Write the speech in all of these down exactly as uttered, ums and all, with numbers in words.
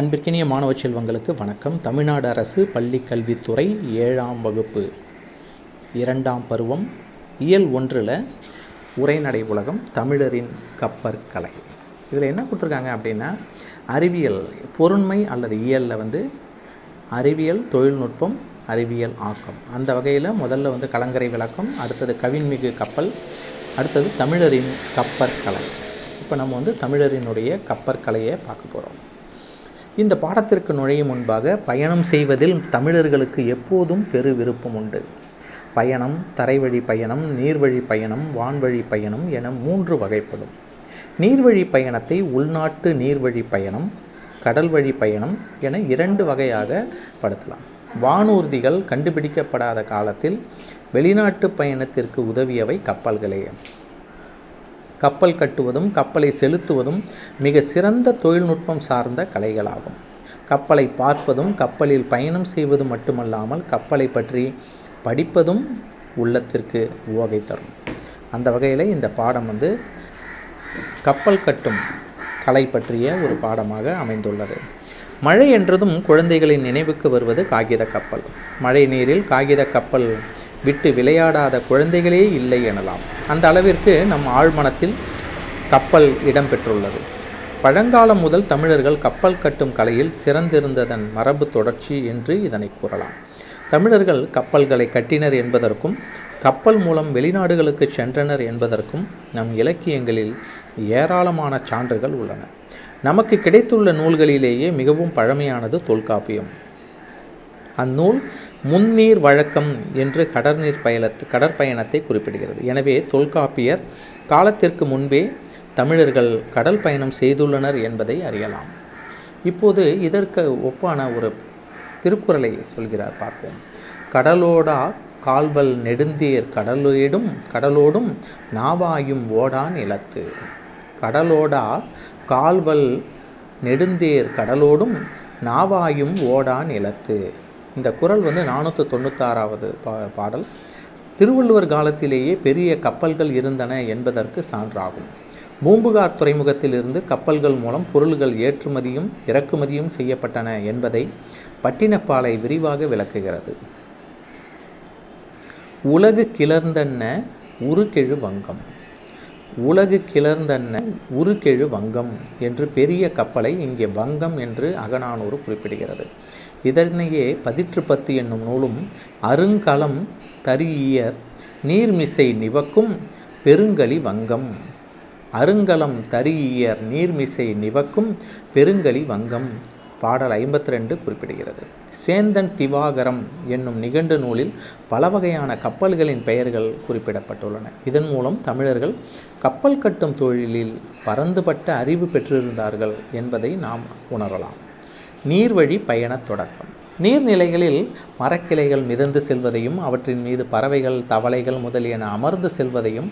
அன்பிற்கினிய மாணவ செல்வங்களுக்கு வணக்கம். தமிழ்நாடு அரசு பள்ளி கல்வித்துறை ஏழாம் வகுப்பு இரண்டாம் பருவம் இயல் ஒன்றில் உரைநடை உலகம் தமிழரின் கப்பற்கலை. இதில் என்ன கொடுத்துருக்காங்க அப்படின்னா, அறிவியல் பொருண்மை அல்லது இயலில் வந்து அறிவியல் தொழில்நுட்பம், அறிவியல் ஆக்கம். அந்த வகையில் முதல்ல வந்து கலங்கரை விளக்கம், அடுத்தது கவின்மிகு கப்பல், அடுத்தது தமிழரின் கப்பற்கலை. இப்போ நம்ம வந்து தமிழரினுடைய கப்பற்கலையை பார்க்க போகிறோம். இந்த பாடத்திற்கு நுழையும் முன்பாக, பயணம் செய்வதில் தமிழர்களுக்கு எப்போதும் பெரு விருப்பம் உண்டு. பயணம் தரைவழி பயணம், நீர்வழி பயணம், வான்வழி பயணம் என மூன்று வகைப்படும். நீர்வழி பயணத்தை உள்நாட்டு நீர்வழி பயணம், கடல்வழி பயணம் என இரண்டு வகையாக படுத்தலாம். வானூர்திகள் கண்டுபிடிக்கப்படாத காலத்தில் வெளிநாட்டு பயணத்திற்கு உதவியவை கப்பல்களே. கப்பல் கட்டுவதும் கப்பலை செலுத்துவதும் மிக சிறந்த தொழில்நுட்பம் சார்ந்த கலைகளாகும். கப்பலை பார்ப்பதும் கப்பலில் பயணம் செய்வது மட்டுமல்லாமல் கப்பலை பற்றி படிப்பதும் உள்ளத்திற்கு உவகை தரும். அந்த வகையில் இந்த பாடம் வந்து கப்பல் கட்டும் கலை பற்றிய ஒரு பாடமாக அமைந்துள்ளது. மழை என்றதும் குழந்தைகளின் நினைவுக்கு வருவது காகித கப்பல். மழை நீரில் காகித கப்பல் விட்டு விளையாடாத குழந்தைகளே இல்லை எனலாம். அந்த அளவிற்கு நம் ஆழ்மனத்தில் கப்பல் இடம்பெற்றுள்ளது. பழங்காலம் முதல் தமிழர்கள் கப்பல் கட்டும் கலையில் சிறந்திருந்ததன் மரபு தொடர்ச்சி என்று இதனை கூறலாம். தமிழர்கள் கப்பல்களை கட்டினர் என்பதற்கும் கப்பல் மூலம் வெளிநாடுகளுக்கு சென்றனர் என்பதற்கும் நம் இலக்கியங்களில் ஏராளமான சான்றுகள் உள்ளன. நமக்கு கிடைத்துள்ள நூல்களிலேயே மிகவும் பழமையானது தொல்காப்பியம். அந்நூல் முன்னீர் வழக்கம் என்று கடற்நீர் பயணத்து கடற்பயணத்தை குறிப்பிடுகிறது. எனவே தொல்காப்பியர் காலத்திற்கு முன்பே தமிழர்கள் கடல் பயணம் செய்துள்ளனர் என்பதை அறியலாம். இப்போது இதற்கு ஒப்பான ஒரு திருக்குறளை சொல்கிறார், பார்ப்போம். கடலோடா கால்வல் நெடுந்தீர் கடலோடும் கடலோடும் நாவாயும் ஓடான் இலத்து. கடலோடா கால்வல் நெடுந்தீர் கடலோடும் நாவாயும் ஓடான் இலத்து. இந்த குறள் வந்து நானூற்று தொண்ணூத்தாறாவது பா பாடல் திருவள்ளுவர் காலத்திலேயே பெரிய கப்பல்கள் இருந்தன என்பதற்கு சான்றாகும். பூம்புகார் துறைமுகத்திலிருந்து கப்பல்கள் மூலம் பொருள்கள் ஏற்றுமதியும் இறக்குமதியும் செய்யப்பட்டன என்பதை பட்டினப்பாலை விரிவாக விளக்குகிறது. உலகு கிளர்ந்தன்ன உருக்கெழு வங்கம், உலகு கிளர்ந்தன்ன உருக்கெழு வங்கம் என்று பெரிய கப்பலை இங்கே வங்கம் என்று அகநானூறு குறிப்பிடுகிறது. இதனையே பதிற்றுப்பத்து என்னும் நூலும் அருங்கலம் தரியர் நீர்மிசை நிவக்கும் பெருங்கலி வங்கம், அருங்கலம் தரியர் நீர்மிசை நிவக்கும் பெருங்கலி வங்கம் பாடல் ஐம்பத்தி ரெண்டு குறிப்பிடுகிறது. சேந்தன் திவாகரம் என்னும் நிகண்டு நூலில் பல வகையான கப்பல்களின் பெயர்கள் குறிப்பிடப்பட்டுள்ளன. இதன் மூலம் தமிழர்கள் கப்பல் கட்டும் தொழிலில் பரந்துபட்ட அறிவு பெற்றிருந்தார்கள் என்பதை நாம் உணரலாம். நீர்வழி பயண தொடக்கம். நீர்நிலைகளில் மரக்கிளைகள் மிதந்து செல்வதையும் அவற்றின் மீது பறவைகள் தவளைகள் முதலியன அமர்ந்து செல்வதையும்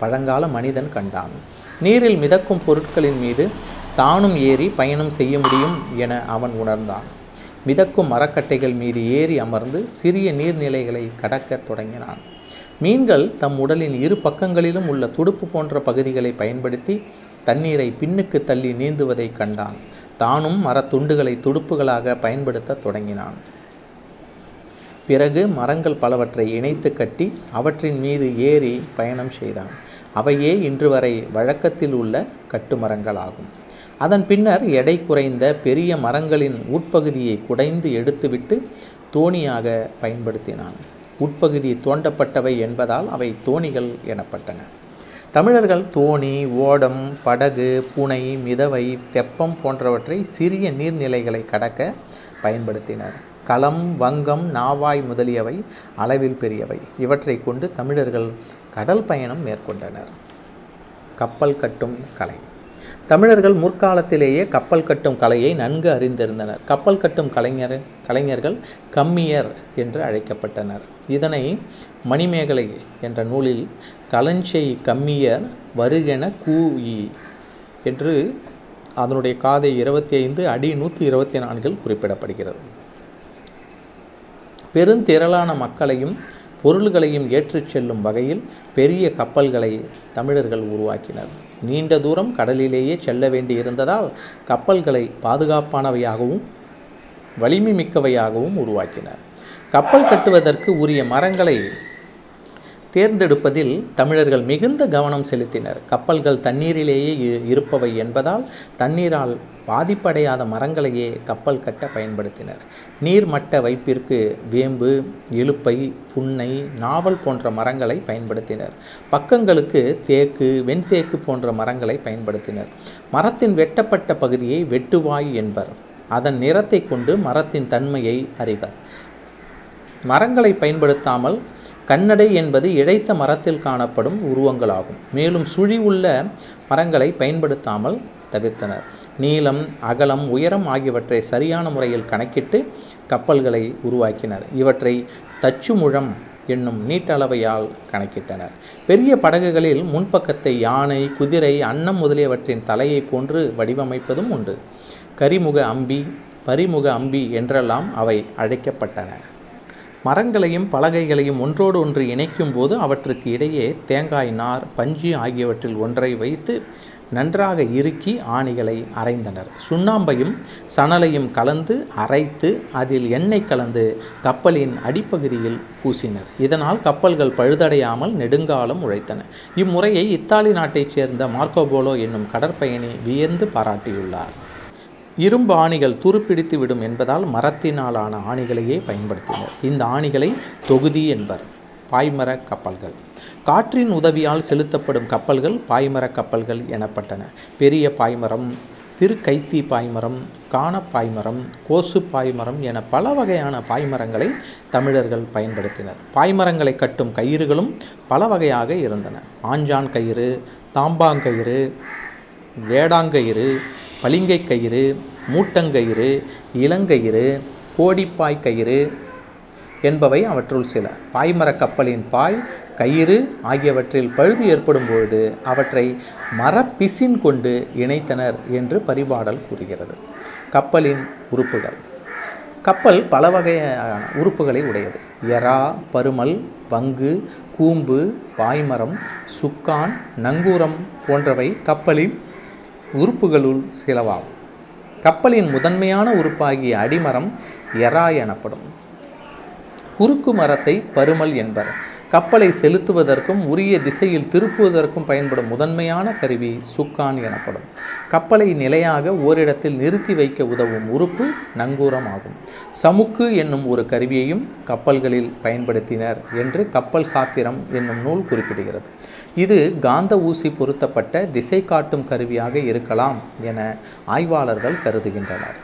பழங்கால மனிதன் கண்டான். நீரில் மிதக்கும் பொருட்களின் மீது தானும் ஏறி பயணம் செய்ய முடியும் என அவன் உணர்ந்தான். மிதக்கும் மரக்கட்டைகள் மீது ஏறி அமர்ந்து சிறிய நீர்நிலைகளை கடக்கத் தொடங்கினான். மீன்கள் தம் உடலின் இரு பக்கங்களிலும் உள்ள துடுப்பு போன்ற பகுதிகளை பயன்படுத்தி தண்ணீரை பின்னுக்கு தள்ளி நீந்துவதை கண்டான். தானும் மரத்துண்டுகளை துடுப்புகளாக பயன்படுத்த தொடங்கினான். பிறகு மரங்கள் பலவற்றை இணைத்து கட்டி அவற்றின் மீது ஏறி பயணம் செய்தான். அவையே இன்று வரை வழக்கத்தில் உள்ள கட்டுமரங்களாகும். அதன் பின்னர் எடை குறைந்த பெரிய மரங்களின் உட்பகுதியை குடைந்து எடுத்துவிட்டு தோணியாக பயன்படுத்தினான். உட்பகுதி தோண்டப்பட்டவை என்பதால் அவை தோணிகள் எனப்பட்டன. தமிழர்கள் தோணி, ஓடம், படகு, புனை, மிதவை, தெப்பம் போன்றவற்றை சிறிய நீர்நிலைகளை கடக்க பயன்படுத்தினர். களம், வங்கம், நாவாய் முதலியவை அளவில் பெரியவை. இவற்றை கொண்டு தமிழர்கள் கடல் பயணம் மேற்கொண்டனர். கப்பல் கட்டும் கலை. தமிழர்கள் முற்காலத்திலேயே கப்பல் கட்டும் கலையை நன்கு அறிந்திருந்தனர். கப்பல் கட்டும் கலைஞர் கலைஞர்கள் கம்மியர் என்று அழைக்கப்பட்டனர். இதனை மணிமேகலை என்ற நூலில் கலஞ்செய் கம்மியர் வருகென கூஇ என்று அதனுடைய காதை இருபத்தி ஐந்து அடி நூற்றி இருபத்தி நான்கில் குறிப்பிடப்படுகிறது. பெருந்திரளான மக்களையும் பொருள்களையும் ஏற்றிச் செல்லும் வகையில் பெரிய கப்பல்களை தமிழர்கள் உருவாக்கினர். நீண்ட தூரம் கடலிலேயே செல்ல வேண்டியிருந்ததால் கப்பல்களை பாதுகாப்பானவையாகவும் வலிமை மிக்கவையாகவும் உருவாக்கினர். கப்பல் கட்டுவதற்கு உரிய மரங்களை தேர்ந்தெடுப்பதில் தமிழர்கள் மிகுந்த கவனம் செலுத்தினர். கப்பல்கள் தண்ணீரிலேயே இருப்பவை என்பதால் தண்ணீரால் பாதிப்படையாத மரங்களையே கப்பல் கட்ட பயன்படுத்தினர். நீர்மட்ட வைப்பிற்கு வேம்பு, இலுப்பை, புன்னை, நாவல் போன்ற மரங்களை பயன்படுத்தினர். பக்கங்களுக்கு தேக்கு, வெண்தேக்கு போன்ற மரங்களை பயன்படுத்தினர். மரத்தின் வெட்டப்பட்ட பகுதியை வெட்டுவாய் என்பர். அதன் நிறத்தை கொண்டு மரத்தின் தன்மையை அறிவர். மரங்களை பயன்படுத்தாமல் கண்ணடை என்பது இழைத்த மரத்தில் காணப்படும் உருவங்களாகும். மேலும் சுழி உள்ள மரங்களை பயன்படுத்தாமல் தவிர்த்தனர். நீளம், அகலம், உயரம் ஆகியவற்றை சரியான முறையில் கணக்கிட்டு கப்பல்களை உருவாக்கினர். இவற்றை தச்சு முழம் என்னும் நீட்டளவையால் கணக்கிட்டனர். பெரிய படகுகளில் முன்பக்கத்தை யானை, குதிரை, அன்னம் முதலியவற்றின் தலையை போன்று வடிவமைப்பதும் உண்டு. கரிமுக அம்பி, பரிமுக அம்பி என்றெல்லாம் அவை அழைக்கப்பட்டன. மரங்களையும் பலகைகளையும் ஒன்றோடு ஒன்று இணைக்கும் போது அவற்றுக்கு இடையே தேங்காய் நார், பஞ்சு ஆகியவற்றில் ஒன்றை வைத்து நன்றாக இறுக்கி ஆணிகளை அரைந்தனர். சுண்ணாம்பையும் சணலையும் கலந்து அரைத்து அதில் எண்ணெய் கலந்து கப்பலின் அடிப்பகுதியில் பூசினர். இதனால் கப்பல்கள் பழுதடையாமல் நெடுங்காலம் உழைத்தன. இம்முறையை இத்தாலி நாட்டைச் சேர்ந்த மார்க்கோபோலோ என்னும் கடற்பயணி வியந்து பாராட்டியுள்ளார். இரும்பு ஆணிகள் துருப்பிடித்து விடும் என்பதால் மரத்தினாலான ஆணிகளையே பயன்படுத்தினர். இந்த ஆணிகளை தொகுதி என்பர். பாய்மர கப்பல்கள். காற்றின் உதவியால் செலுத்தப்படும் கப்பல்கள் பாய்மர கப்பல்கள் எனப்பட்டன. பெரிய பாய்மரம், திருக்கைத்தி பாய்மரம், காணப்பாய்மரம், கோசு பாய்மரம் என பல வகையான பாய்மரங்களை தமிழர்கள் பயன்படுத்தினர். பாய்மரங்களை கட்டும் கயிறுகளும் பல வகையாக இருந்தன. ஆஞ்சான் கயிறு, தாம்பாங்கயிறு, வேடாங்கயிறு, பளிங்கை கயிறு, மூட்டங்கயிறு, இளங்கயிறு, கோடிப்பாய் கயிறு என்பவை அவற்றுள் சில. பாய்மர கப்பலின் பாய், கயிறு ஆகியவற்றில் பழுது ஏற்படும் பொழுது அவற்றை மரப்பிசின் கொண்டு இணைத்தனர் என்று பரிபாடல் கூறுகிறது. கப்பலின் உறுப்புகள். கப்பல் பல வகையான உறுப்புகளை உடையது. எறா, பருமல், பங்கு, கூம்பு, பாய்மரம், சுக்கான், நங்கூரம் போன்றவை கப்பலின் உறுப்புகளுள் சிலவாகும். கப்பலின் முதன்மையான உறுப்பாகிய அடிமரம் எறா எனப்படும். குறுக்கு மரத்தை பருமல் என்பர். கப்பலை செலுத்துவதற்கும் உரிய திசையில் திருப்புவதற்கும் பயன்படும் முதன்மையான கருவி சுக்கான் எனப்படும். கப்பலை நிலையாக ஓரிடத்தில் நிறுத்தி வைக்க உதவும் உறுப்பு நங்கூரம் ஆகும். சமுக்கு என்னும் ஒரு கருவியையும் கப்பல்களில் பயன்படுத்தினர் என்று கப்பல் சாத்திரம் என்னும் நூல் குறிப்பிடுகிறது. இது காந்த ஊசி பொருத்தப்பட்ட திசை காட்டும் கருவியாக இருக்கலாம் என ஆய்வாளர்கள் கருதுகின்றனர்.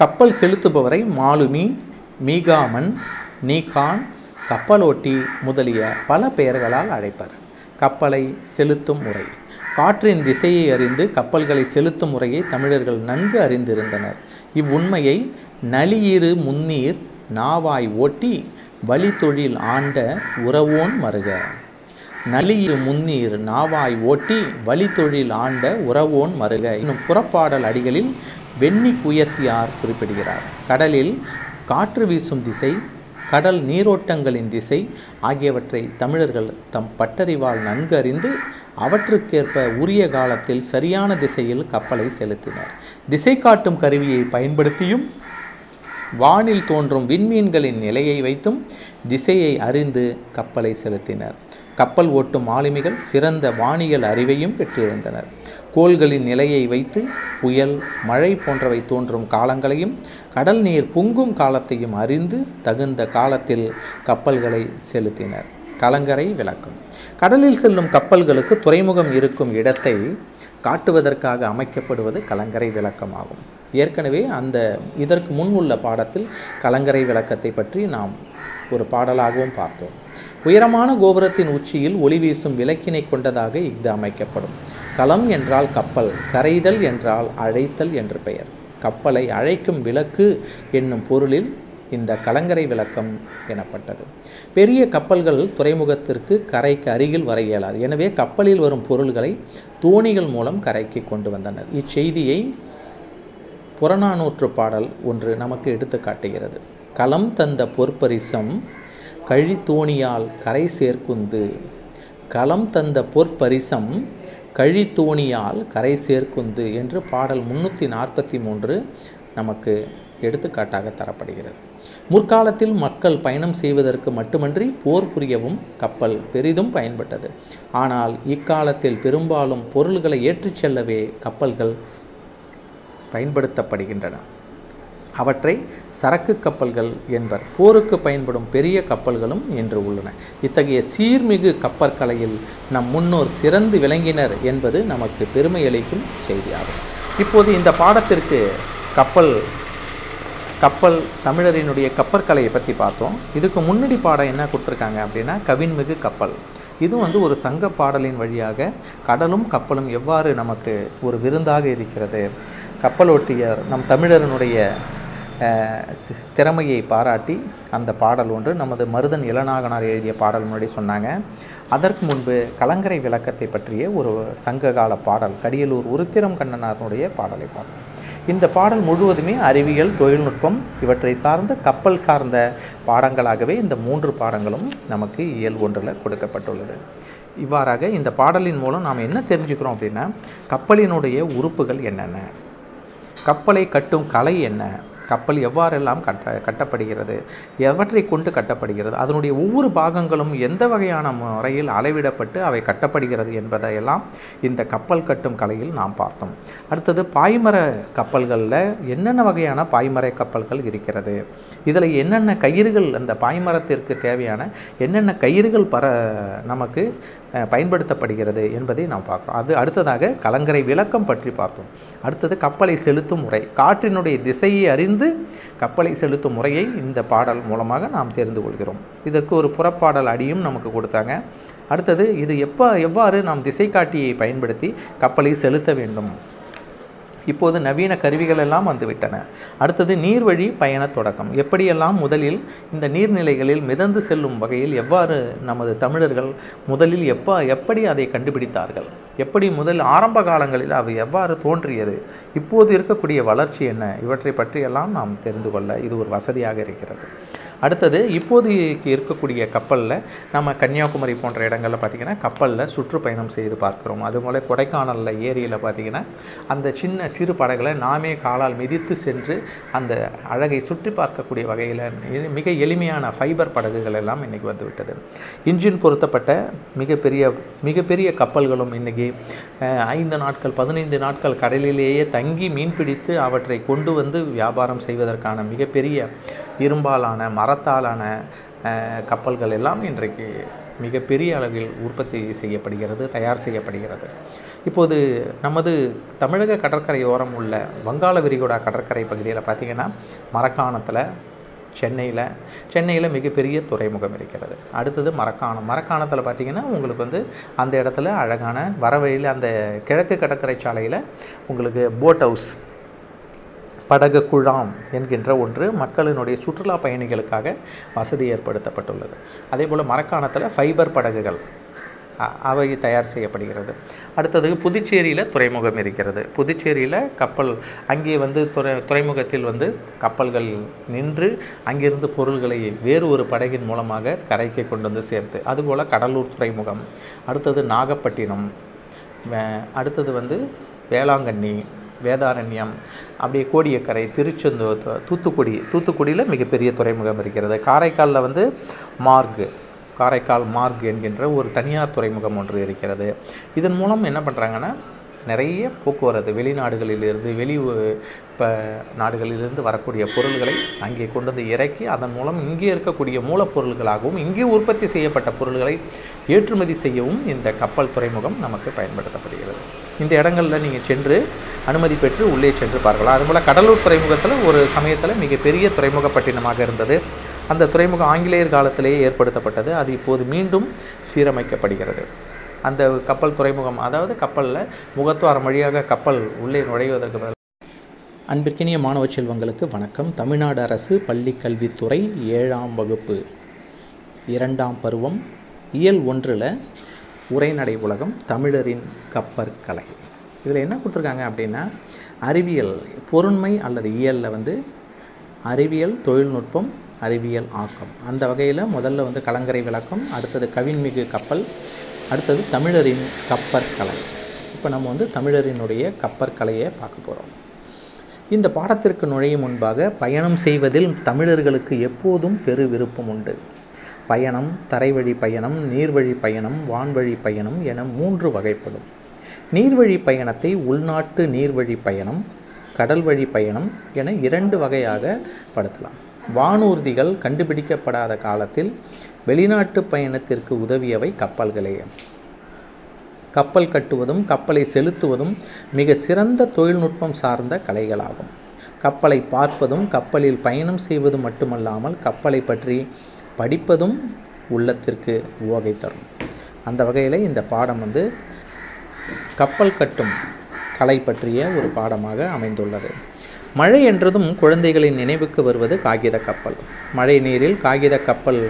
கப்பல் செலுத்துபவரை மாலுமி, மீகாமன், நீகான், கப்பலோட்டி முதலிய பல பெயர்களால் அழைப்பர். கப்பலை செலுத்தும் முறை. காற்றின் திசையை அறிந்து கப்பல்களை செலுத்தும் முறையை தமிழர்கள் நன்கு அறிந்திருந்தனர். இவ்வுண்மையை நலியிரு முன்னீர் நாவாய் ஓட்டி வழித்தொழில் ஆண்ட உறவோன் மருக. நலியிரு முன்னீர் நாவாய் ஓட்டி வழித்தொழில் ஆண்ட உறவோன் மருக என்னும் புறப்பாடல் அடிகளில் வெண்ணிக் குயத்தியார் குறிப்பிடுகிறார். கடலில் காற்று வீசும் திசை, கடல் நீரோட்டங்களின் திசை ஆகியவற்றை தமிழர்கள் தம் பட்டறிவால் நன்கு அறிந்து அவற்றுக்கேற்ப உரிய காலத்தில் சரியான திசையில் கப்பலை செலுத்தினர். திசை காட்டும் கருவியை பயன்படுத்தியும் வானில் தோன்றும் விண்மீன்களின் நிலையை வைத்தும் திசையை அறிந்து கப்பலை செலுத்தினர். கப்பல் ஓட்டும் ஆளுமிகள் சிறந்த வானியல் அறிவையும் பெற்றிருந்தனர். கோள்களின் நிலையை வைத்து புயல், மழை போன்றவை தோன்றும் காலங்களையும் கடல் நீர் பொங்கும் காலத்தையும் அறிந்து தகுந்த காலத்தில் கப்பல்களை செலுத்தினர். கலங்கரை விளக்கம். கடலில் செல்லும் கப்பல்களுக்கு துறைமுகம் இருக்கும் இடத்தை காட்டுவதற்காக அமைக்கப்படுவது கலங்கரை விளக்கமாகும். ஏற்கனவே அந்த இதற்கு முன் உள்ள பாடத்தில் கலங்கரை விளக்கத்தை பற்றி நாம் ஒரு பாடலாகவும் பார்த்தோம். உயரமான கோபுரத்தின் உச்சியில் ஒளி வீசும் விளக்கினை கொண்டதாக இது அமைக்கப்படும். களம் என்றால் கப்பல், கரைதல் என்றால் அழைத்தல் என்று பெயர். கப்பலை அழைக்கும் விளக்கு என்னும் பொருளில் இந்த கலங்கரை விளக்கம் எனப்பட்டது. பெரிய கப்பல்கள் துறைமுகத்திற்கு கரைக்கு அருகில் வர இயலாது. எனவே கப்பலில் வரும் பொருள்களை தோணிகள் மூலம் கரைக்கு கொண்டு வந்தனர். இச்செய்தியை புறநானூற்று பாடல் ஒன்று நமக்கு எடுத்து காட்டுகிறது. களம் தந்த பொற்பரிசம் கழித்தோணியால் கரை சேர்க்குந்து களம் தந்த பொற்பரிசம் கழி தூணியால் கரை சேர்க்குந்து என்று பாடல் முன்னூற்றி நாற்பத்தி மூன்று நமக்கு எடுத்துக்காட்டாக தரப்படுகிறது. முற்காலத்தில் மக்கள் பயணம் செய்வதற்கு மட்டுமன்றி போர் புரியவும் கப்பல் பெரிதும் பயன்பட்டது. ஆனால் இக்காலத்தில் பெரும்பாலும் பொருள்களை ஏற்றிச் செல்லவே கப்பல்கள் பயன்படுத்தப்படுகின்றன. அவற்றை சரக்கு கப்பல்கள் என்பர். போருக்கு பயன்படும் பெரிய கப்பல்களும் இன்று உள்ளன. இத்தகைய சீர்மிகு கப்பற்கலையில் நம் முன்னோர் சிறந்து விளங்கினர் என்பது நமக்கு பெருமை அளிக்கும் செய்தியாகும். இப்போது இந்த பாடத்திற்கு கப்பல் கப்பல் தமிழரினுடைய கப்பற்கலையை பற்றி பார்த்தோம். இதுக்கு முன்னாடி பாடம் என்ன கொடுத்துருக்காங்க அப்படின்னா கவின்மிகு கப்பல். இது வந்து ஒரு சங்க பாடலின் வழியாக கடலும் கப்பலும் எவ்வாறு நமக்கு ஒரு விருந்தாக இருக்கிறது, கப்பலோட்டியர் நம் தமிழரனுடைய திறமையை பாராட்டி அந்த பாடல் ஒன்று நமது மருதன் இளநாகனார் எழுதிய பாடல் முன்னாடி சொன்னாங்க. அதற்கு முன்பு கலங்கரை விளக்கத்தை பற்றிய ஒரு சங்ககால பாடல் கடியலூர் உருத்திரம் கண்ணனாருடைய பாடலை பாடல். இந்த பாடல் முழுவதுமே அறிவியல், தொழில்நுட்பம் இவற்றை சார்ந்த கப்பல் சார்ந்த பாடங்களாகவே இந்த மூன்று பாடங்களும் நமக்கு இயல் ஒன்றில் கொடுக்கப்பட்டுள்ளது. இவ்வாறாக இந்த பாடலின் மூலம் நாம் என்ன தெரிஞ்சுக்கிறோம் அப்படின்னா கப்பலினுடைய உறுப்புகள் என்னென்ன, கப்பலை கட்டும் கலை என்ன, கப்பல் எவ்வாறெல்லாம் கட்ட கட்டப்படுகிறது எவற்றை கொண்டு கட்டப்படுகிறது, அதனுடைய ஒவ்வொரு பாகங்களும் எந்த வகையான முறையில் அளவிடப்பட்டு அவை கட்டப்படுகிறது என்பதையெல்லாம் இந்த கப்பல் கட்டும் கலையில் நாம் பார்த்தோம். அடுத்தது பாய்மர கப்பல்களில் என்னென்ன வகையான பாய்மர கப்பல்கள் இருக்கிறது, இதில் என்னென்ன கயிறுகள், அந்த பாய்மரத்திற்கு தேவையான என்னென்ன கயிறுகள் பர நமக்கு பயன்படுத்தப்படுகிறது என்பதை நாம் பார்க்குறோம். அது அடுத்ததாக கலங்கரை விளக்கம் பற்றி பார்த்தோம். அடுத்தது கப்பலை செலுத்தும் முறை, காற்றினுடைய திசையை அறிந்து கப்பலை செலுத்தும் முறையை இந்த பாடல் மூலமாக நாம் தெரிந்து கொள்கிறோம். இதற்கு ஒரு புறப்பாடல் அடியும் நமக்கு கொடுத்தாங்க. அடுத்தது இது எப்போ எவ்வாறு நாம் திசை காட்டியை பயன்படுத்தி கப்பலை செலுத்த வேண்டும், இப்போது நவீன கருவிகள் எல்லாம் வந்துவிட்டன. அடுத்தது நீர்வழி பயண தொடக்கம், எப்படியெல்லாம் முதலில் இந்த நீர்நிலைகளில் மிதந்து செல்லும் வகையில் எவ்வாறு நமது தமிழர்கள் முதலில் எப்போ எப்படி அதை கண்டுபிடித்தார்கள், எப்படி முதல் ஆரம்ப காலங்களில் அது எவ்வாறு தோன்றியது, இப்போது இருக்கக்கூடிய வளர்ச்சி என்ன, இவற்றை பற்றியெல்லாம் நாம் தெரிந்து கொள்ள இது ஒரு வசதியாக இருக்கிறது. அடுத்தது இப்போது இருக்கக்கூடிய கப்பலில் நம்ம கன்னியாகுமரி போன்ற இடங்களில் பார்த்திங்கன்னா கப்பலில் சுற்றுப்பயணம் செய்து பார்க்கிறோம். அதுபோல் கொடைக்கானலில் ஏரியில் பார்த்திங்கன்னா அந்த சின்ன சிறு படகளை நாமே காலால் மிதித்து சென்று அந்த அழகை சுற்றி பார்க்கக்கூடிய வகையில் மிக எளிமையான ஃபைபர் படகுகள் எல்லாம் இன்றைக்கி வந்துவிட்டது. இன்ஜின் பொருத்தப்பட்ட மிகப்பெரிய மிகப்பெரிய கப்பல்களும் இன்றைக்கி ஐந்து நாட்கள் பதினைந்து நாட்கள் கடலிலேயே தங்கி மீன்பிடித்து அவற்றை கொண்டு வந்து வியாபாரம் செய்வதற்கான மிகப்பெரிய இரும்பாலான மரத்தாலான கப்பல்கள் எல்லாம் இன்றைக்கு மிகப்பெரிய அளவில் உற்பத்தி செய்யப்படுகிறது, தயார் செய்யப்படுகிறது. இப்போது நமது தமிழக கடற்கரையோரம் உள்ள வங்காள விரிகுடா கடற்கரை பகுதியில் பார்த்திங்கன்னா மரக்காணத்தில் சென்னையில் சென்னையில் மிகப்பெரிய துறைமுகம் இருக்கிறது. அடுத்தது மரக்காணம். மரக்காணத்தில் பார்த்திங்கன்னா உங்களுக்கு வந்து அந்த இடத்துல அழகான வரவழியில் அந்த கிழக்கு கடற்கரை சாலையில் உங்களுக்கு போட் ஹவுஸ், படகு குழாம் என்கின்ற ஒன்று மக்களினுடைய சுற்றுலா பயணிகளுக்காக வசதி ஏற்படுத்தப்பட்டுள்ளது. அதே போல் மரக்காணத்தில் ஃபைபர் படகுகள் அவை தயார் செய்யப்படுகிறது. அடுத்தது புதுச்சேரியில் துறைமுகம் இருக்கிறது. புதுச்சேரியில் கப்பல் அங்கே வந்து துறை துறைமுகத்தில் வந்து கப்பல்கள் நின்று அங்கிருந்து பொருள்களை வேறு ஒரு படகின் மூலமாக கரைக்கு கொண்டு வந்து சேர்த்து, அதுபோல் கடலூர் துறைமுகம், அடுத்தது நாகப்பட்டினம், அடுத்தது வந்து வேளாங்கண்ணி, வேதாரண்யம், அப்படியே கோடியக்கரை, திருச்செந்தூர், தூத்துக்குடி தூத்துக்குடியில் மிகப்பெரிய துறைமுகம் இருக்கிறது. காரைக்காலில் வந்து மார்க் காரைக்கால் மார்க் என்கின்ற ஒரு தனியார் துறைமுகம் ஒன்று இருக்கிறது. இதன் மூலம் என்ன பண்ணுறாங்கன்னா நிறைய போக்குவரத்து வெளிநாடுகளிலிருந்து வெளி இப்போ நாடுகளிலிருந்து வரக்கூடிய பொருள்களை அங்கே கொண்டு வந்து இறக்கி அதன் மூலம் இங்கே இருக்கக்கூடிய மூலப்பொருள்களாகவும் இங்கே உற்பத்தி செய்யப்பட்ட பொருள்களை ஏற்றுமதி செய்யவும் இந்த கப்பல் துறைமுகம் நமக்கு பயன்படுத்தப்படுகிறது. இந்த இடங்களில் நீங்கள் சென்று அனுமதி பெற்று உள்ளே சென்று பார்க்கலாம். அதுபோல் கடலூர் துறைமுகத்தில் ஒரு சமயத்தில் மிகப்பெரிய துறைமுக பட்டினமாக இருந்தது. அந்த துறைமுகம் ஆங்கிலேயர் காலத்திலேயே ஏற்படுத்தப்பட்டது. அது இப்போது மீண்டும் சீரமைக்கப்படுகிறது. அந்த கப்பல் துறைமுகம், அதாவது கப்பலில் முகத்துவாரம் வழியாக கப்பல் உள்ளே நுழைவதற்கு பதில். அன்பிற்கினிய மாணவ செல்வங்களுக்கு வணக்கம். தமிழ்நாடு அரசு பள்ளி கல்வித்துறை ஏழாம் வகுப்பு இரண்டாம் பருவம் இயல் ஒன்றில் உரைநடை உலகம் தமிழரின் கப்பற்கலை. இதில் என்ன கொடுத்துருக்காங்க அப்படின்னா அறிவியல் பொருண்மை அல்லது இயலில் வந்து அறிவியல், தொழில்நுட்பம், அறிவியல் ஆக்கம். அந்த வகையில் முதல்ல வந்து கலங்கரை விளக்கம், அடுத்தது கவின்மிகு கப்பல், அடுத்தது தமிழரின் கப்பற்கலை. இப்போ நம்ம வந்து தமிழரினுடைய கப்பற்கலையை பார்க்க போகிறோம். இந்த பாடத்திற்கு நுழையும் முன்பாக, பயணம் செய்வதில் தமிழர்களுக்கு எப்போதும் பெரு விருப்பம் உண்டு. பயணம் தரைவழி பயணம், நீர்வழி பயணம், வான்வழி பயணம் என மூன்று வகைப்படும். நீர்வழி பயணத்தை உள்நாட்டு நீர்வழி பயணம், கடல் வழி பயணம் என இரண்டு வகையாக படுத்தலாம். வானூர்திகள் கண்டுபிடிக்கப்படாத காலத்தில் வெளிநாட்டு பயணத்திற்கு உதவியவை கப்பல்களே. கப்பல் கட்டுவதும் கப்பலை செலுத்துவதும் மிக சிறந்த தொழில்நுட்பம் சார்ந்த கலைகளாகும். கப்பலை பார்ப்பதும் கப்பலில் பயணம் செய்வது மட்டுமல்லாமல் கப்பலை பற்றி படிப்பதும் உள்ளத்திற்கு உவகை தரும். அந்த வகையில் இந்த பாடம் வந்து கப்பல் கட்டும் கலை பற்றிய ஒரு பாடமாக அமைந்துள்ளது. மழை என்றதும் குழந்தைகளின் நினைவுக்கு வருவது காகித கப்பல். மழை நீரில் காகித கப்பல்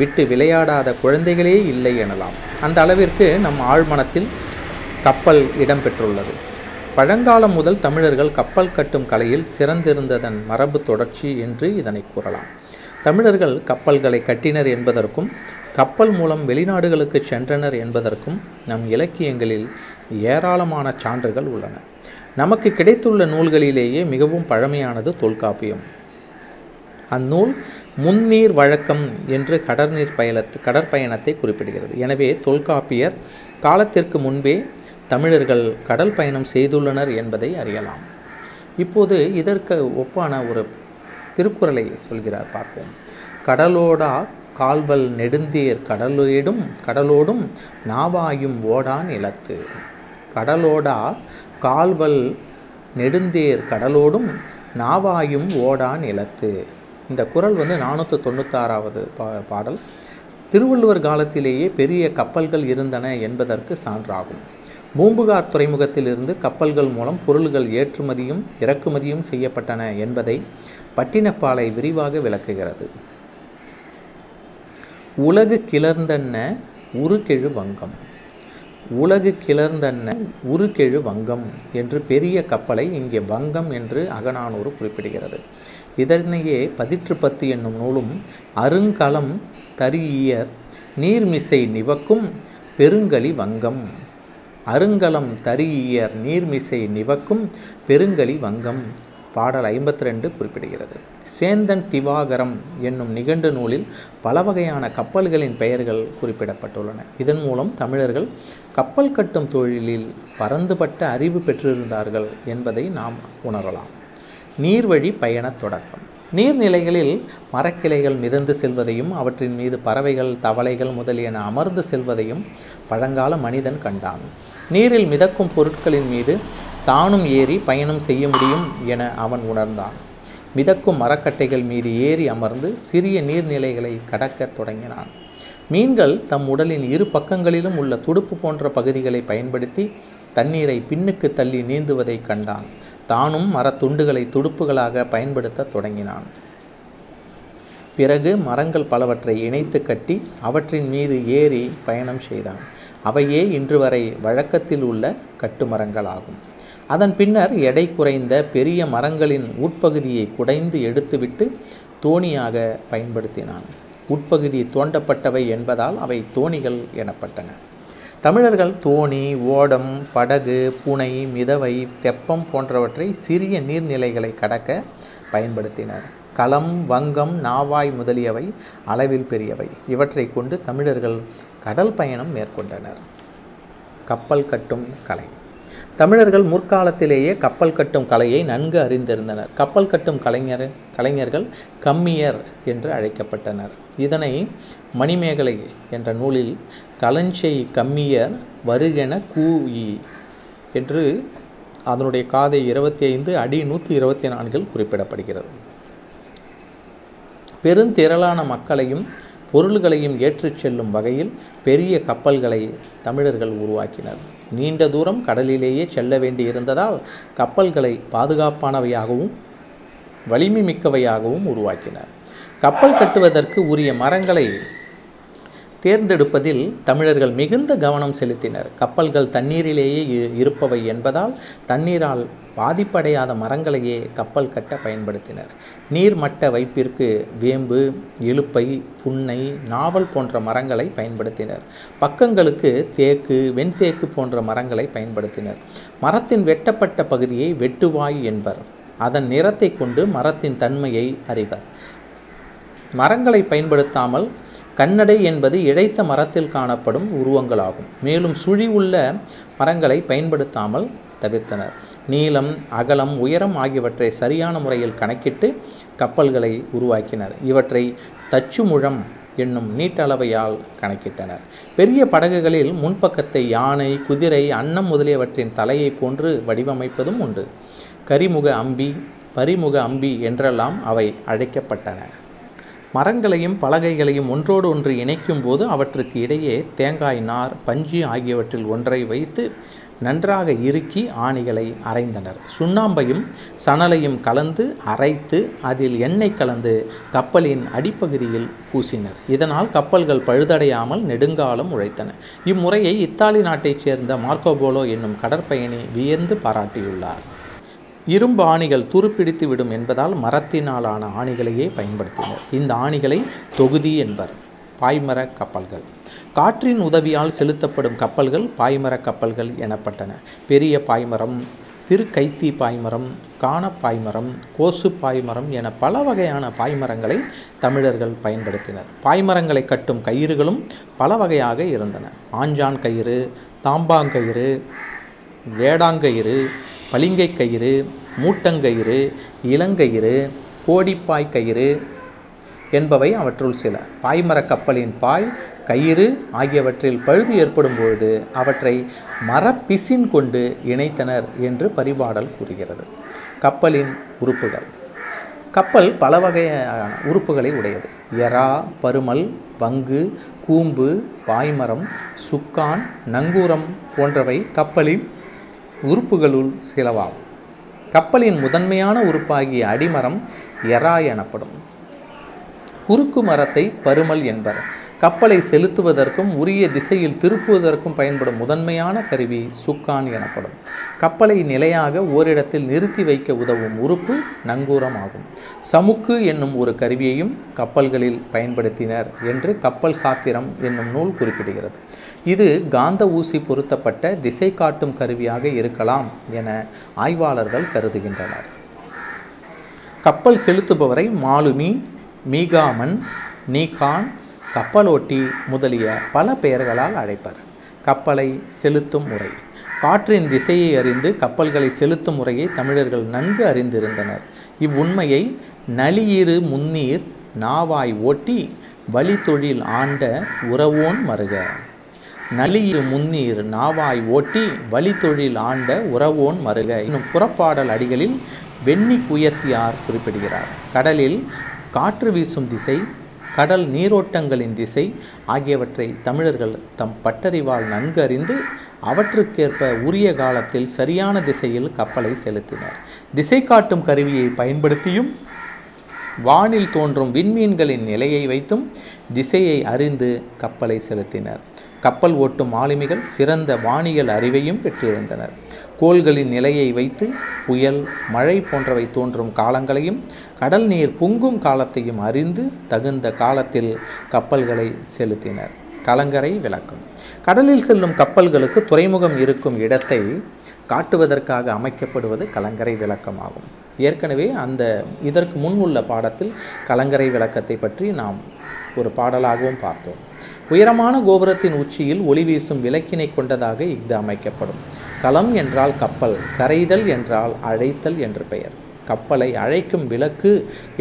விட்டு விளையாடாத குழந்தைகளே இல்லை எனலாம். அந்த அளவிற்கு நம் ஆழ்மனத்தில் கப்பல் இடம்பெற்றுள்ளது. பழங்காலம் முதல் தமிழர்கள் கப்பல் கட்டும் கலையில் சிறந்திருந்ததன் மரபு தொடர்ச்சி என்று இதனை கூறலாம். தமிழர்கள் கப்பல்களை கட்டினர் என்பதற்கும் கப்பல் மூலம் வெளிநாடுகளுக்கு சென்றனர் என்பதற்கும் நம் இலக்கியங்களில் ஏராளமான சான்றுகள் உள்ளன. நமக்கு கிடைத்துள்ள நூல்களிலேயே மிகவும் பழமையானது தொல்காப்பியம். அந்நூல் முன்னீர் வழக்கம் என்று கடற்நீர் பயணத்து கடற்பயணத்தை குறிப்பிடுகிறது. எனவே தொல்காப்பியர் காலத்திற்கு முன்பே தமிழர்கள் கடல் பயணம் செய்துள்ளனர் என்பதை அறியலாம். இப்போது இதற்கு ஒப்பான ஒரு திருக்குறளை சொல்கிறார், பார்ப்போம். கடலோடா கால்வல் நெடுந்தேர் கடலோடும் கடலோடும் நாவாயும் ஓடான் இலத்து. கடலோடா கால்வல் நெடுந்தேர் கடலோடும் நாவாயும் ஓடான் இலத்து. இந்த குறள் வந்து நானூற்றி தொண்ணூத்தாறாவது பா பாடல் திருவள்ளுவர் காலத்திலேயே பெரிய கப்பல்கள் இருந்தன என்பதற்கு சான்றாகும். பூம்புகார் துறைமுகத்திலிருந்து கப்பல்கள் மூலம் பொருள்கள் ஏற்றுமதியும் இறக்குமதியும் செய்யப்பட்டன என்பதை பட்டினப்பாலை விரிவாக விளக்குகிறது. உலகு கிளர்ந்தன்ன உருக்கெழு வங்கம், உலகு கிளர்ந்தன்ன உருக்கெழு வங்கம் என்று பெரிய கப்பலை இங்கே வங்கம் என்று அகநானூறு குறிப்பிடுகிறது. இதனையே பதிற்றுப்பத்து என்னும் நூலும் அருங்கலம் தரியர் நீர்மிசை நிவக்கும் பெருங்கலி வங்கம், அருங்கலம் தரியர் நீர்மிசை நிவக்கும் பெருங்கலி வங்கம் பாடல் ஐம்பத்தி ரெண்டு குறிப்பிடுகிறது. சேந்தன் திவாகரம் என்னும் நிகண்டு நூலில் பல வகையான கப்பல்களின் பெயர்கள் குறிப்பிடப்பட்டுள்ளன. இதன் மூலம் தமிழர்கள் கப்பல் கட்டும் தொழிலில் பரந்துபட்ட அறிவு பெற்றிருந்தார்கள் என்பதை நாம் உணரலாம். நீர்வழி பயண தொடக்கம். நீர்நிலைகளில் மரக்கிளைகள் மிதந்து செல்வதையும் அவற்றின் மீது பறவைகள் தவளைகள் முதலியன அமர்ந்து செல்வதையும் பழங்கால மனிதன் கண்டான். நீரில் மிதக்கும் பொருட்களின் மீது தானும் ஏறி பயணம் செய்ய முடியும் என அவன் உணர்ந்தான். மிதக்கும் மரக்கட்டைகள் மீது ஏறி அமர்ந்து சிறிய நீர்நிலைகளை கடக்க தொடங்கினான். மீன்கள் தம் உடலின் இரு பக்கங்களிலும் உள்ள துடுப்பு போன்ற பகுதிகளை பயன்படுத்தி தண்ணீரை பின்னுக்கு தள்ளி நீந்துவதை கண்டான். தானும் மரத்துண்டுகளை துடுப்புகளாக பயன்படுத்த தொடங்கினான். பிறகு மரங்கள் பலவற்றை இணைத்து கட்டி அவற்றின் மீது ஏறி பயணம் செய்தான். அவையே இன்று வரை வழக்கத்தில் உள்ள கட்டுமரங்களாகும். அதன் பின்னர் எடை குறைந்த பெரிய மரங்களின் உட்பகுதியை குடைந்து எடுத்துவிட்டு தோணியாக பயன்படுத்தினான். உட்பகுதி தோண்டப்பட்டவை என்பதால் அவை தோணிகள் எனப்பட்டன. தமிழர்கள் தோணி, ஓடம், படகு, புனை, மிதவை, தெப்பம் போன்றவற்றை சிறிய நீர்நிலைகளை கடக்க பயன்படுத்தினர். களம், வங்கம், நாவாய் முதலியவை அளவில் பெரியவை. இவற்றை கொண்டு தமிழர்கள் கடல் பயணம் மேற்கொண்டனர். கப்பல் கட்டும் கலை. தமிழர்கள் முற்காலத்திலேயே கப்பல் கட்டும் கலையை நன்கு அறிந்திருந்தனர். கப்பல் கட்டும் கலைஞர் கலைஞர்கள் கம்மியர் என்று அழைக்கப்பட்டனர். இதனை மணிமேகலை என்ற நூலில் கலஞ்செய் கம்மியர் வருகென கூயி என்று அதனுடைய காதை இருபத்தி ஐந்து அடி நூற்றி இருபத்தி நான்கில் குறிப்பிடப்படுகிறது. பெருந்திரளான மக்களையும் பொருள்களையும் ஏற்றிச் செல்லும் வகையில் பெரிய கப்பல்களை தமிழர்கள் உருவாக்கினர். நீண்ட தூரம் கடலிலேயே செல்ல வேண்டியிருந்ததால் கப்பல்களை பாதுகாப்பானவையாகவும் வலிமை மிக்கவையாகவும் உருவாக்கினர். கப்பல் கட்டுவதற்கு உரிய மரங்களை தேர்ந்தெடுப்பதில் தமிழர்கள் மிகுந்த கவனம் செலுத்தினர். கப்பல்கள் தண்ணீரிலேயே இருப்பவை என்பதால் தண்ணீரால் பாதிப்படையாத மரங்களையே கப்பல் கட்ட பயன்படுத்தினர். நீர்மட்ட வைப்பிற்கு வேம்பு, இலுப்பை, புன்னை, நாவல் போன்ற மரங்களை பயன்படுத்தினர். பக்கங்களுக்கு தேக்கு, வெண்தேக்கு போன்ற மரங்களை பயன்படுத்தினர். மரத்தின் வெட்டப்பட்ட பகுதியை வெட்டுவாய் என்பர். அதன் நிறத்தை கொண்டு மரத்தின் தன்மையை அறிவர். மரங்களை பயன்படுத்தாமல் கண்ணடை என்பது இழைத்த மரத்தில் காணப்படும் உருவங்களாகும். மேலும் சுழி உள்ள மரங்களை பயன்படுத்தாமல் தவிர்த்தனர். நீளம், அகலம், உயரம் ஆகியவற்றை சரியான முறையில் கணக்கிட்டு கப்பல்களை உருவாக்கினர். இவற்றை தச்சுமுழம் என்னும் நீட்டளவையால் கணக்கிட்டனர். பெரிய படகுகளில் முன்பக்கத்தை யானை, குதிரை, அன்னம் முதலியவற்றின் தலையை போன்று வடிவமைப்பதும் உண்டு. கரிமுக அம்பி, பரிமுக அம்பி என்றெல்லாம் அவை அழைக்கப்பட்டன. மரங்களையும் பலகைகளையும் ஒன்றோடு ஒன்று இணைக்கும் போது அவற்றுக்கு இடையே தேங்காய் நார், பஞ்சு ஆகியவற்றில் ஒன்றை வைத்து நன்றாக இறுக்கி ஆணிகளை அரைந்தனர். சுண்ணாம்பையும் சணலையும் கலந்து அரைத்து அதில் எண்ணெய் கலந்து கப்பலின் அடிப்பகுதியில் பூசினர். இதனால் கப்பல்கள் பழுதடையாமல் நெடுங்காலம் உழைத்தன. இம்முறையை இத்தாலி நாட்டைச் சேர்ந்த மார்க்கோபோலோ என்னும் கடற்பயணி வியந்து பாராட்டியுள்ளார். இரும்பு ஆணிகள் துருப்பிடித்து விடும் என்பதால் மரத்தினாலான ஆணிகளையே பயன்படுத்தினர். இந்த ஆணிகளை தொகுதி என்பர். பாய்மர கப்பல்கள். காற்றின் உதவியால் செலுத்தப்படும் கப்பல்கள் பாய்மர கப்பல்கள் எனப்பட்டன. பெரிய பாய்மரம், திருக்கைத்தி பாய்மரம், காணப்பாய்மரம், கோசு பாய்மரம் என பல வகையான பாய்மரங்களை தமிழர்கள் பயன்படுத்தினர். பாய்மரங்களை கட்டும் கயிறுகளும் பல வகையாக இருந்தன. ஆஞ்சான் கயிறு, தாம்பாங்கயிறு, வேடாங்கயிறு, பளிங்கை கயிறு, மூட்டங்கயிறு, இளங்கயிறு, கோடிப்பாய் கயிறு என்பவை அவற்றுள் சில. பாய்மர கப்பலின் பாய், கயிறு ஆகியவற்றில் பழுது ஏற்படும் பொழுது அவற்றை மரப்பிசின் கொண்டு இணைத்தனர் என்று பரிபாடல் கூறுகிறது. கப்பலின் உறுப்புகள். கப்பல் பல வகையான உறுப்புகளை உடையது. எறா, பருமல், பங்கு, கூம்பு, பாய்மரம், சுக்கான், நங்கூரம் போன்றவை கப்பலின் உறுப்புகளுள் சிலவாகும். கப்பலின் முதன்மையான உறுப்பாகிய அடிமரம் எறா எனப்படும். குறுக்கு மரத்தை பருமல் என்பர். கப்பலை செலுத்துவதற்கும் உரிய திசையில் திருப்புவதற்கும் பயன்படும் முதன்மையான கருவி சுக்கான் எனப்படும். கப்பலை நிலையாக ஓரிடத்தில் நிறுத்தி வைக்க உதவும் உறுப்பு நங்கூரம் ஆகும். சமுக்கு என்னும் ஒரு கருவியையும் கப்பல்களில் பயன்படுத்தினர் என்று கப்பல் சாத்திரம் என்னும் நூல் குறிப்பிடுகிறது. இது காந்த ஊசி பொருத்தப்பட்ட திசை காட்டும் கருவியாக இருக்கலாம் என ஆய்வாளர்கள் கருதுகின்றனர். கப்பல் செலுத்துபவரை மாலுமி, மீகாமன், நீகான், கப்பலோட்டி முதலிய பல பெயர்களால் அழைப்பர். கப்பலை செலுத்தும் முறை. காற்றின் திசையை அறிந்து கப்பல்களை செலுத்தும் முறையை தமிழர்கள் நன்கு அறிந்திருந்தனர். இவ்வுண்மையை நளியிரு முன்னீர் நாவாய் ஓட்டி வழி தொழில் ஆண்ட உறவோன் மருக. நளியிரு முன்னீர் நாவாய் ஓட்டி வழித்தொழில் ஆண்ட உறவோன் மருக என்னும் புறப்பாடல் அடிகளில் வெண்ணிக் குயத்தியார் குறிப்பிடுகிறார். கடலில் காற்று வீசும் திசை, கடல் நீரோட்டங்களின் திசை ஆகியவற்றை தமிழர்கள் தம் பட்டறிவால் நன்கு அறிந்து அவற்றுக்கேற்ப உரிய காலத்தில் சரியான திசையில் கப்பலை செலுத்தினர். திசை காட்டும் கருவியை பயன்படுத்தியும் வானில் தோன்றும் விண்மீன்களின் நிலையை வைத்தும் திசையை அறிந்து கப்பலை செலுத்தினர். கப்பல் ஓட்டும் ஆளுமிகள் சிறந்த வானியல் அறிவையும் பெற்றிருந்தனர். கோள்களின் நிலையை வைத்து புயல், மழை போன்றவை தோன்றும் காலங்களையும் கடல் நீர் பொங்கும் காலத்தையும் அறிந்து தகுந்த காலத்தில் கப்பல்களை செலுத்தினர். கலங்கரை விளக்கம். கடலில் செல்லும் கப்பல்களுக்கு துறைமுகம் இருக்கும் இடத்தை காட்டுவதற்காக அமைக்கப்படுவது கலங்கரை விளக்கமாகும். ஏற்கனவே அந்த இதற்கு முன் உள்ள பாடத்தில் கலங்கரை விளக்கத்தை பற்றி நாம் ஒரு பாடலாகவும் பார்த்தோம். உயரமான கோபுரத்தின் உச்சியில் ஒளி வீசும் விளக்கினை கொண்டதாக இது அமைக்கப்படும். களம் என்றால் கப்பல், கரைதல் என்றால் அழைத்தல் என்று பெயர். கப்பலை அழைக்கும் விளக்கு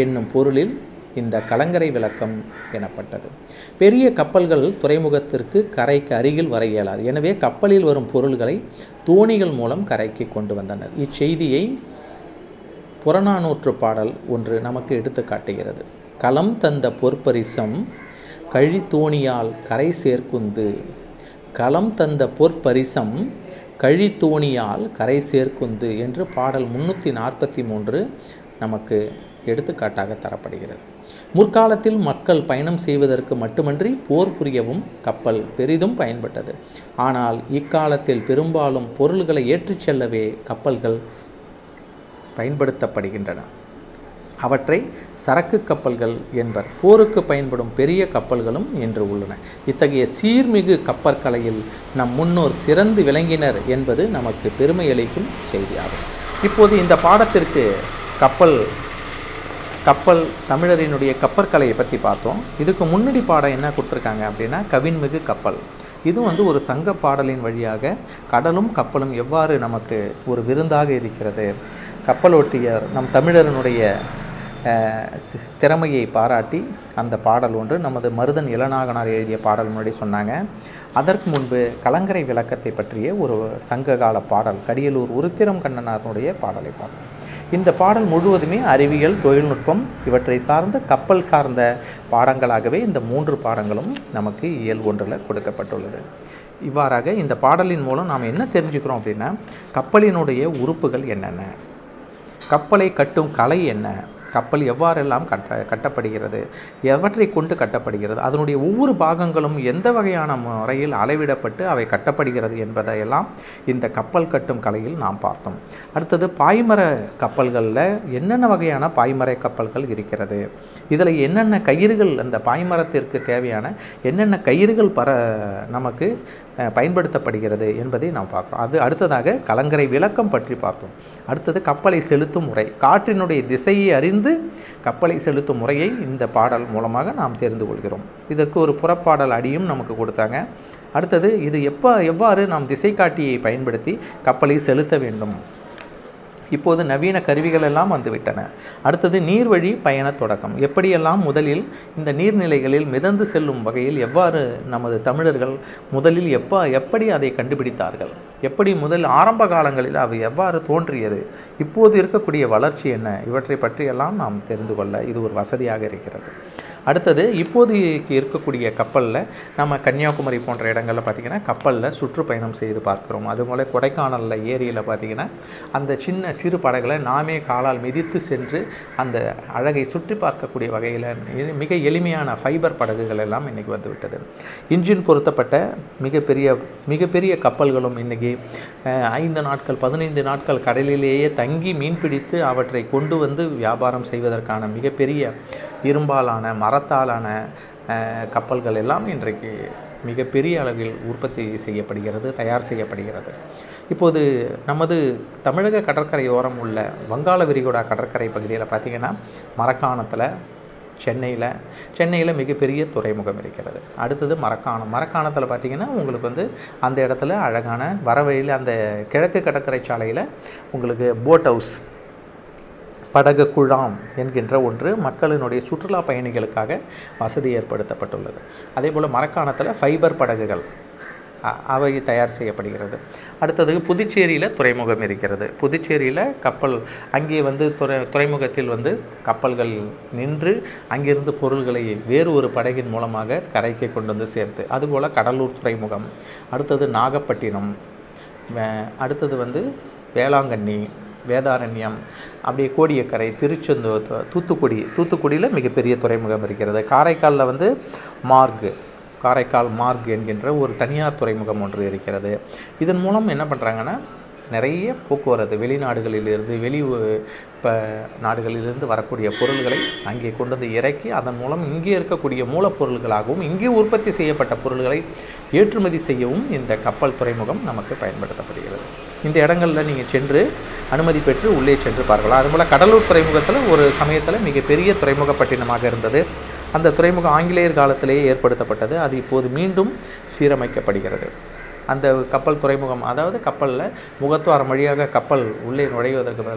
என்னும் பொருளில் இந்த கலங்கரை விளக்கம் எனப்பட்டது. பெரிய கப்பல்கள் துறைமுகத்திற்கு கரைக்கு அருகில் வர இயலாது. எனவே கப்பலில் வரும் பொருள்களை தோணிகள் மூலம் கரைக்கு கொண்டு வந்தனர். இச்செய்தியை புறநானூற்று பாடல் ஒன்று நமக்கு எடுத்து காட்டுகிறது. களம் தந்த பொற்பரிசம் கழித்தோணியால் கரை சேர்க்குந்து. களம் தந்த பொற்பரிசம் கழித்தோணியால் கரை சேர்க்குந்து என்று பாடல் முன்னூற்றி நாற்பத்தி மூன்று நமக்கு எடுத்துக்காட்டாக தரப்படுகிறது. முற்காலத்தில் மக்கள் பயணம் செய்வதற்கு மட்டுமன்றி போர் புரியவும் கப்பல் பெரிதும் பயன்பட்டது. ஆனால் இக்காலத்தில் பெரும்பாலும் பொருள்களை ஏற்றிச் செல்லவே கப்பல்கள் பயன்படுத்தப்படுகின்றன. அவற்றை சரக்கு கப்பல்கள் என்பர். போருக்கு பயன்படும் பெரிய கப்பல்களும் இன்று உள்ளன. இத்தகைய சீர்மிகு கப்பற்கலையில் நம் முன்னோர் சிறந்து விளங்கினர் என்பது நமக்கு பெருமை அளிக்கும் செய்தியாகும். இப்போது இந்த பாடத்திற்கு கப்பல் கப்பல் தமிழரினுடைய கப்பற்கலையை பற்றி பார்த்தோம். இதுக்கு முன்னாடி பாடம் என்ன கொடுத்துருக்காங்க அப்படின்னா கவின்மிகு கப்பல். இது வந்து ஒரு சங்க பாடலின் வழியாக கடலும் கப்பலும் எவ்வாறு நமக்கு ஒரு விருந்தாக இருக்கிறது, கப்பலோட்டியர் நம் தமிழரனுடைய திறமையை பாராட்டி அந்த பாடல் ஒன்று நமது மருதன் இளநாகனார் எழுதிய பாடல் முன்னாடி சொன்னாங்க. அதற்கு முன்பு கலங்கரை விளக்கத்தை பற்றிய ஒரு சங்ககால பாடல் கடியலூர் உருத்திரம் கண்ணனாருடைய பாடலை பாடல். இந்த பாடல் முழுவதுமே அறிவியல், தொழில்நுட்பம் இவற்றை சார்ந்த கப்பல் சார்ந்த பாடங்களாகவே இந்த மூன்று பாடங்களும் நமக்கு இயல் ஒன்றில் கொடுக்கப்பட்டுள்ளது. இவ்வாறாக இந்த பாடலின் மூலம் நாம் என்ன தெரிஞ்சுக்கிறோம் அப்படின்னா கப்பலினுடைய உறுப்புகள் என்னென்ன, கப்பலை கட்டும் கலை என்ன, கப்பல் எவ்வாறெல்லாம் கட்ட கட்டப்படுகிறது எவற்றை கொண்டு கட்டப்படுகிறது, அதனுடைய ஒவ்வொரு பாகங்களும் எந்த வகையான முறையில் அளவிடப்பட்டு அவை கட்டப்படுகிறது என்பதையெல்லாம் இந்த கப்பல் கட்டும் கலையில் நாம் பார்த்தோம். அடுத்தது பாய்மர கப்பல்களில் என்னென்ன வகையான பாய்மர கப்பல்கள் இருக்கிறது, இதில் என்னென்ன கயிறுகள், அந்த பாய்மரத்திற்கு தேவையான என்னென்ன கயிறுகள் பர நமக்கு பயன்படுத்தப்படுகிறது என்பதை நாம் பார்க்குறோம். அது அடுத்ததாக கலங்கரை விளக்கம் பற்றி பார்த்தோம். அடுத்தது கப்பலை செலுத்தும் முறை, காற்றினுடைய திசையை அறிந்து கப்பலை செலுத்தும் முறையை இந்த பாடல் மூலமாக நாம் தெரிந்து கொள்கிறோம். இதற்கு ஒரு புறப்பாடல் அடியும் நமக்கு கொடுத்தாங்க. அடுத்தது இது எப்போ எவ்வாறு நாம் திசை காட்டியை பயன்படுத்தி கப்பலை செலுத்த வேண்டும், இப்போது நவீன கருவிகள் எல்லாம் வந்துவிட்டன. அடுத்தது நீர்வழி பயண தொடக்கம், எப்படியெல்லாம் முதலில் இந்த நீர்நிலைகளில் மிதந்து செல்லும் வகையில் எவ்வாறு நமது தமிழர்கள் முதலில் எப்போ எப்படி அதை கண்டுபிடித்தார்கள், எப்படி முதல் ஆரம்ப காலங்களில் அது எவ்வாறு தோன்றியது, இப்போது இருக்கக்கூடிய வளர்ச்சி என்ன, இவற்றை பற்றியெல்லாம் நாம் தெரிந்து கொள்ள இது ஒரு வசதியாக இருக்கிறது. அடுத்தது இப்போதைக்கு இருக்கக்கூடிய கப்பலில் நம்ம கன்னியாகுமரி போன்ற இடங்களில் பார்த்திங்கன்னா கப்பலில் சுற்றுப்பயணம் செய்து பார்க்கிறோம். அதுபோல் கொடைக்கானலில் ஏரியில் பார்த்திங்கன்னா அந்த சின்ன சிறு படகுகளை நாமே காலால் மிதித்து சென்று அந்த அழகை சுற்றி பார்க்கக்கூடிய வகையில் மிக எளிமையான ஃபைபர் படகுகள் எல்லாம் இன்றைக்கி வந்துவிட்டது. இன்ஜின் பொருத்தப்பட்ட மிகப்பெரிய மிகப்பெரிய கப்பல்களும் இன்றைக்கி ஐந்து நாட்கள் பதினைந்து நாட்கள் கடலிலேயே தங்கி மீன்பிடித்து அவற்றை கொண்டு வந்து வியாபாரம் செய்வதற்கான மிகப்பெரிய இரும்பாலான மரத்தாலான கப்பல்கள் எல்லாம் இன்றைக்கு மிகப்பெரிய அளவில் உற்பத்தி செய்யப்படுகிறது, தயார் செய்யப்படுகிறது. இப்போது நமது தமிழக கடற்கரையோரம் உள்ள வங்காள விரிகுடா கடற்கரை பகுதியில் பார்த்திங்கன்னா மரக்காணத்தில் சென்னையில் சென்னையில் மிகப்பெரிய துறைமுகம் இருக்கிறது. அடுத்தது மரக்காணம். மரக்காணத்தில் பார்த்திங்கன்னா உங்களுக்கு வந்து அந்த இடத்துல அழகான வரவழியில் அந்த கிழக்கு கடற்கரை சாலையில் உங்களுக்கு போட் ஹவுஸ், படகு குழாம் என்கின்ற ஒன்று மக்களினுடைய சுற்றுலா பயணிகளுக்காக வசதி ஏற்படுத்தப்பட்டுள்ளது. அதே போல் மரக்காணத்தில் ஃபைபர் படகுகள் அவை தயார் செய்யப்படுகிறது. அடுத்தது புதுச்சேரியில் துறைமுகம் இருக்கிறது. புதுச்சேரியில் கப்பல் அங்கே வந்து துறை துறைமுகத்தில் வந்து கப்பல்கள் நின்று அங்கிருந்து பொருள்களை வேறு ஒரு படகின் மூலமாக கரைக்கு கொண்டு வந்து சேர்த்து, அதுபோல் கடலூர் துறைமுகம், அடுத்தது நாகப்பட்டினம், அடுத்தது வந்து வேளாங்கண்ணி, வேதாரண்யம், அப்படியே கோடியக்கரை, திருச்செந்தூர், தூத்துக்குடி தூத்துக்குடியில் மிகப்பெரிய துறைமுகம் இருக்கிறது. காரைக்காலில் வந்து மார்க் காரைக்கால் மார்க் என்கின்ற ஒரு தனியார் துறைமுகம் ஒன்று இருக்கிறது. இதன் மூலம் என்ன பண்ணுறாங்கன்னா நிறைய போக்குவரத்து வெளிநாடுகளிலிருந்து வெளி இப்போ நாடுகளிலிருந்து வரக்கூடிய பொருள்களை அங்கே கொண்டு வந்து இறக்கி அதன் மூலம் இங்கே இருக்கக்கூடிய மூலப்பொருள்களாகவும் இங்கே உற்பத்தி செய்யப்பட்ட பொருள்களை ஏற்றுமதி செய்யவும் இந்த கப்பல் துறைமுகம் நமக்கு பயன்படுத்தப்படுகிறது. இந்த இடங்களில் நீங்கள் சென்று அனுமதி பெற்று உள்ளே சென்று பார்க்கலாம். அதுபோல் கடலூர் துறைமுகத்தில் ஒரு சமயத்தில் மிகப்பெரிய துறைமுக பட்டினமாக இருந்தது. அந்த துறைமுகம் ஆங்கிலேயர் காலத்திலேயே ஏற்படுத்தப்பட்டது. அது இப்போது மீண்டும் சீரமைக்கப்படுகிறது. அந்த கப்பல் துறைமுகம், அதாவது கப்பலில் முகத்துவாரம் வழியாக கப்பல் உள்ளே நுழைவதற்கு